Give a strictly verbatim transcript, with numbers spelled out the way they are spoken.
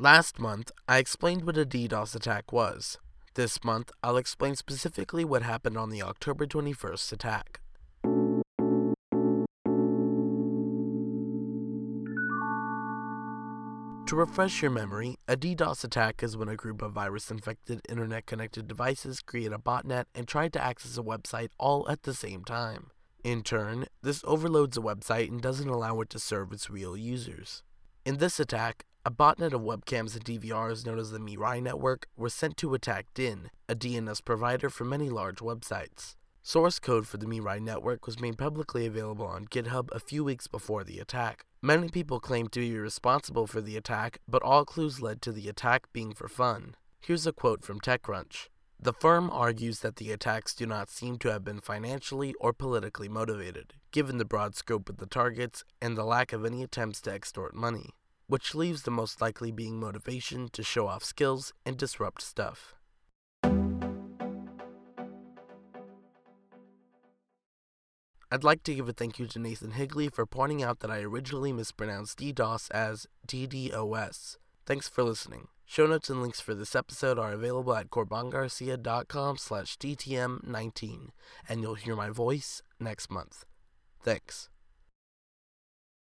Last month, I explained what a DDoS attack was. This month, I'll explain specifically what happened on the October twenty-first attack. To refresh your memory, a DDoS attack is when a group of virus-infected internet-connected devices create a botnet and try to access a website all at the same time. In turn, this overloads a website and doesn't allow it to serve its real users. In this attack, a botnet of webcams and D V Rs known as the Mirai Network were sent to attack Dyn, a D N S provider for many large websites. Source code for the Mirai Network was made publicly available on GitHub a few weeks before the attack. Many people claimed to be responsible for the attack, but all clues led to the attack being for fun. Here's a quote from TechCrunch. The firm argues that the attacks do not seem to have been financially or politically motivated, given the broad scope of the targets and the lack of any attempts to extort money, which leaves the most likely being motivation to show off skills and disrupt stuff. I'd like to give a thank you to Nathan Higley for pointing out that I originally mispronounced DDoS as D D O S. Thanks for listening. Show notes and links for this episode are available at Corban Garcia dot com slash D T M nineteen, and you'll hear my voice next month. Thanks.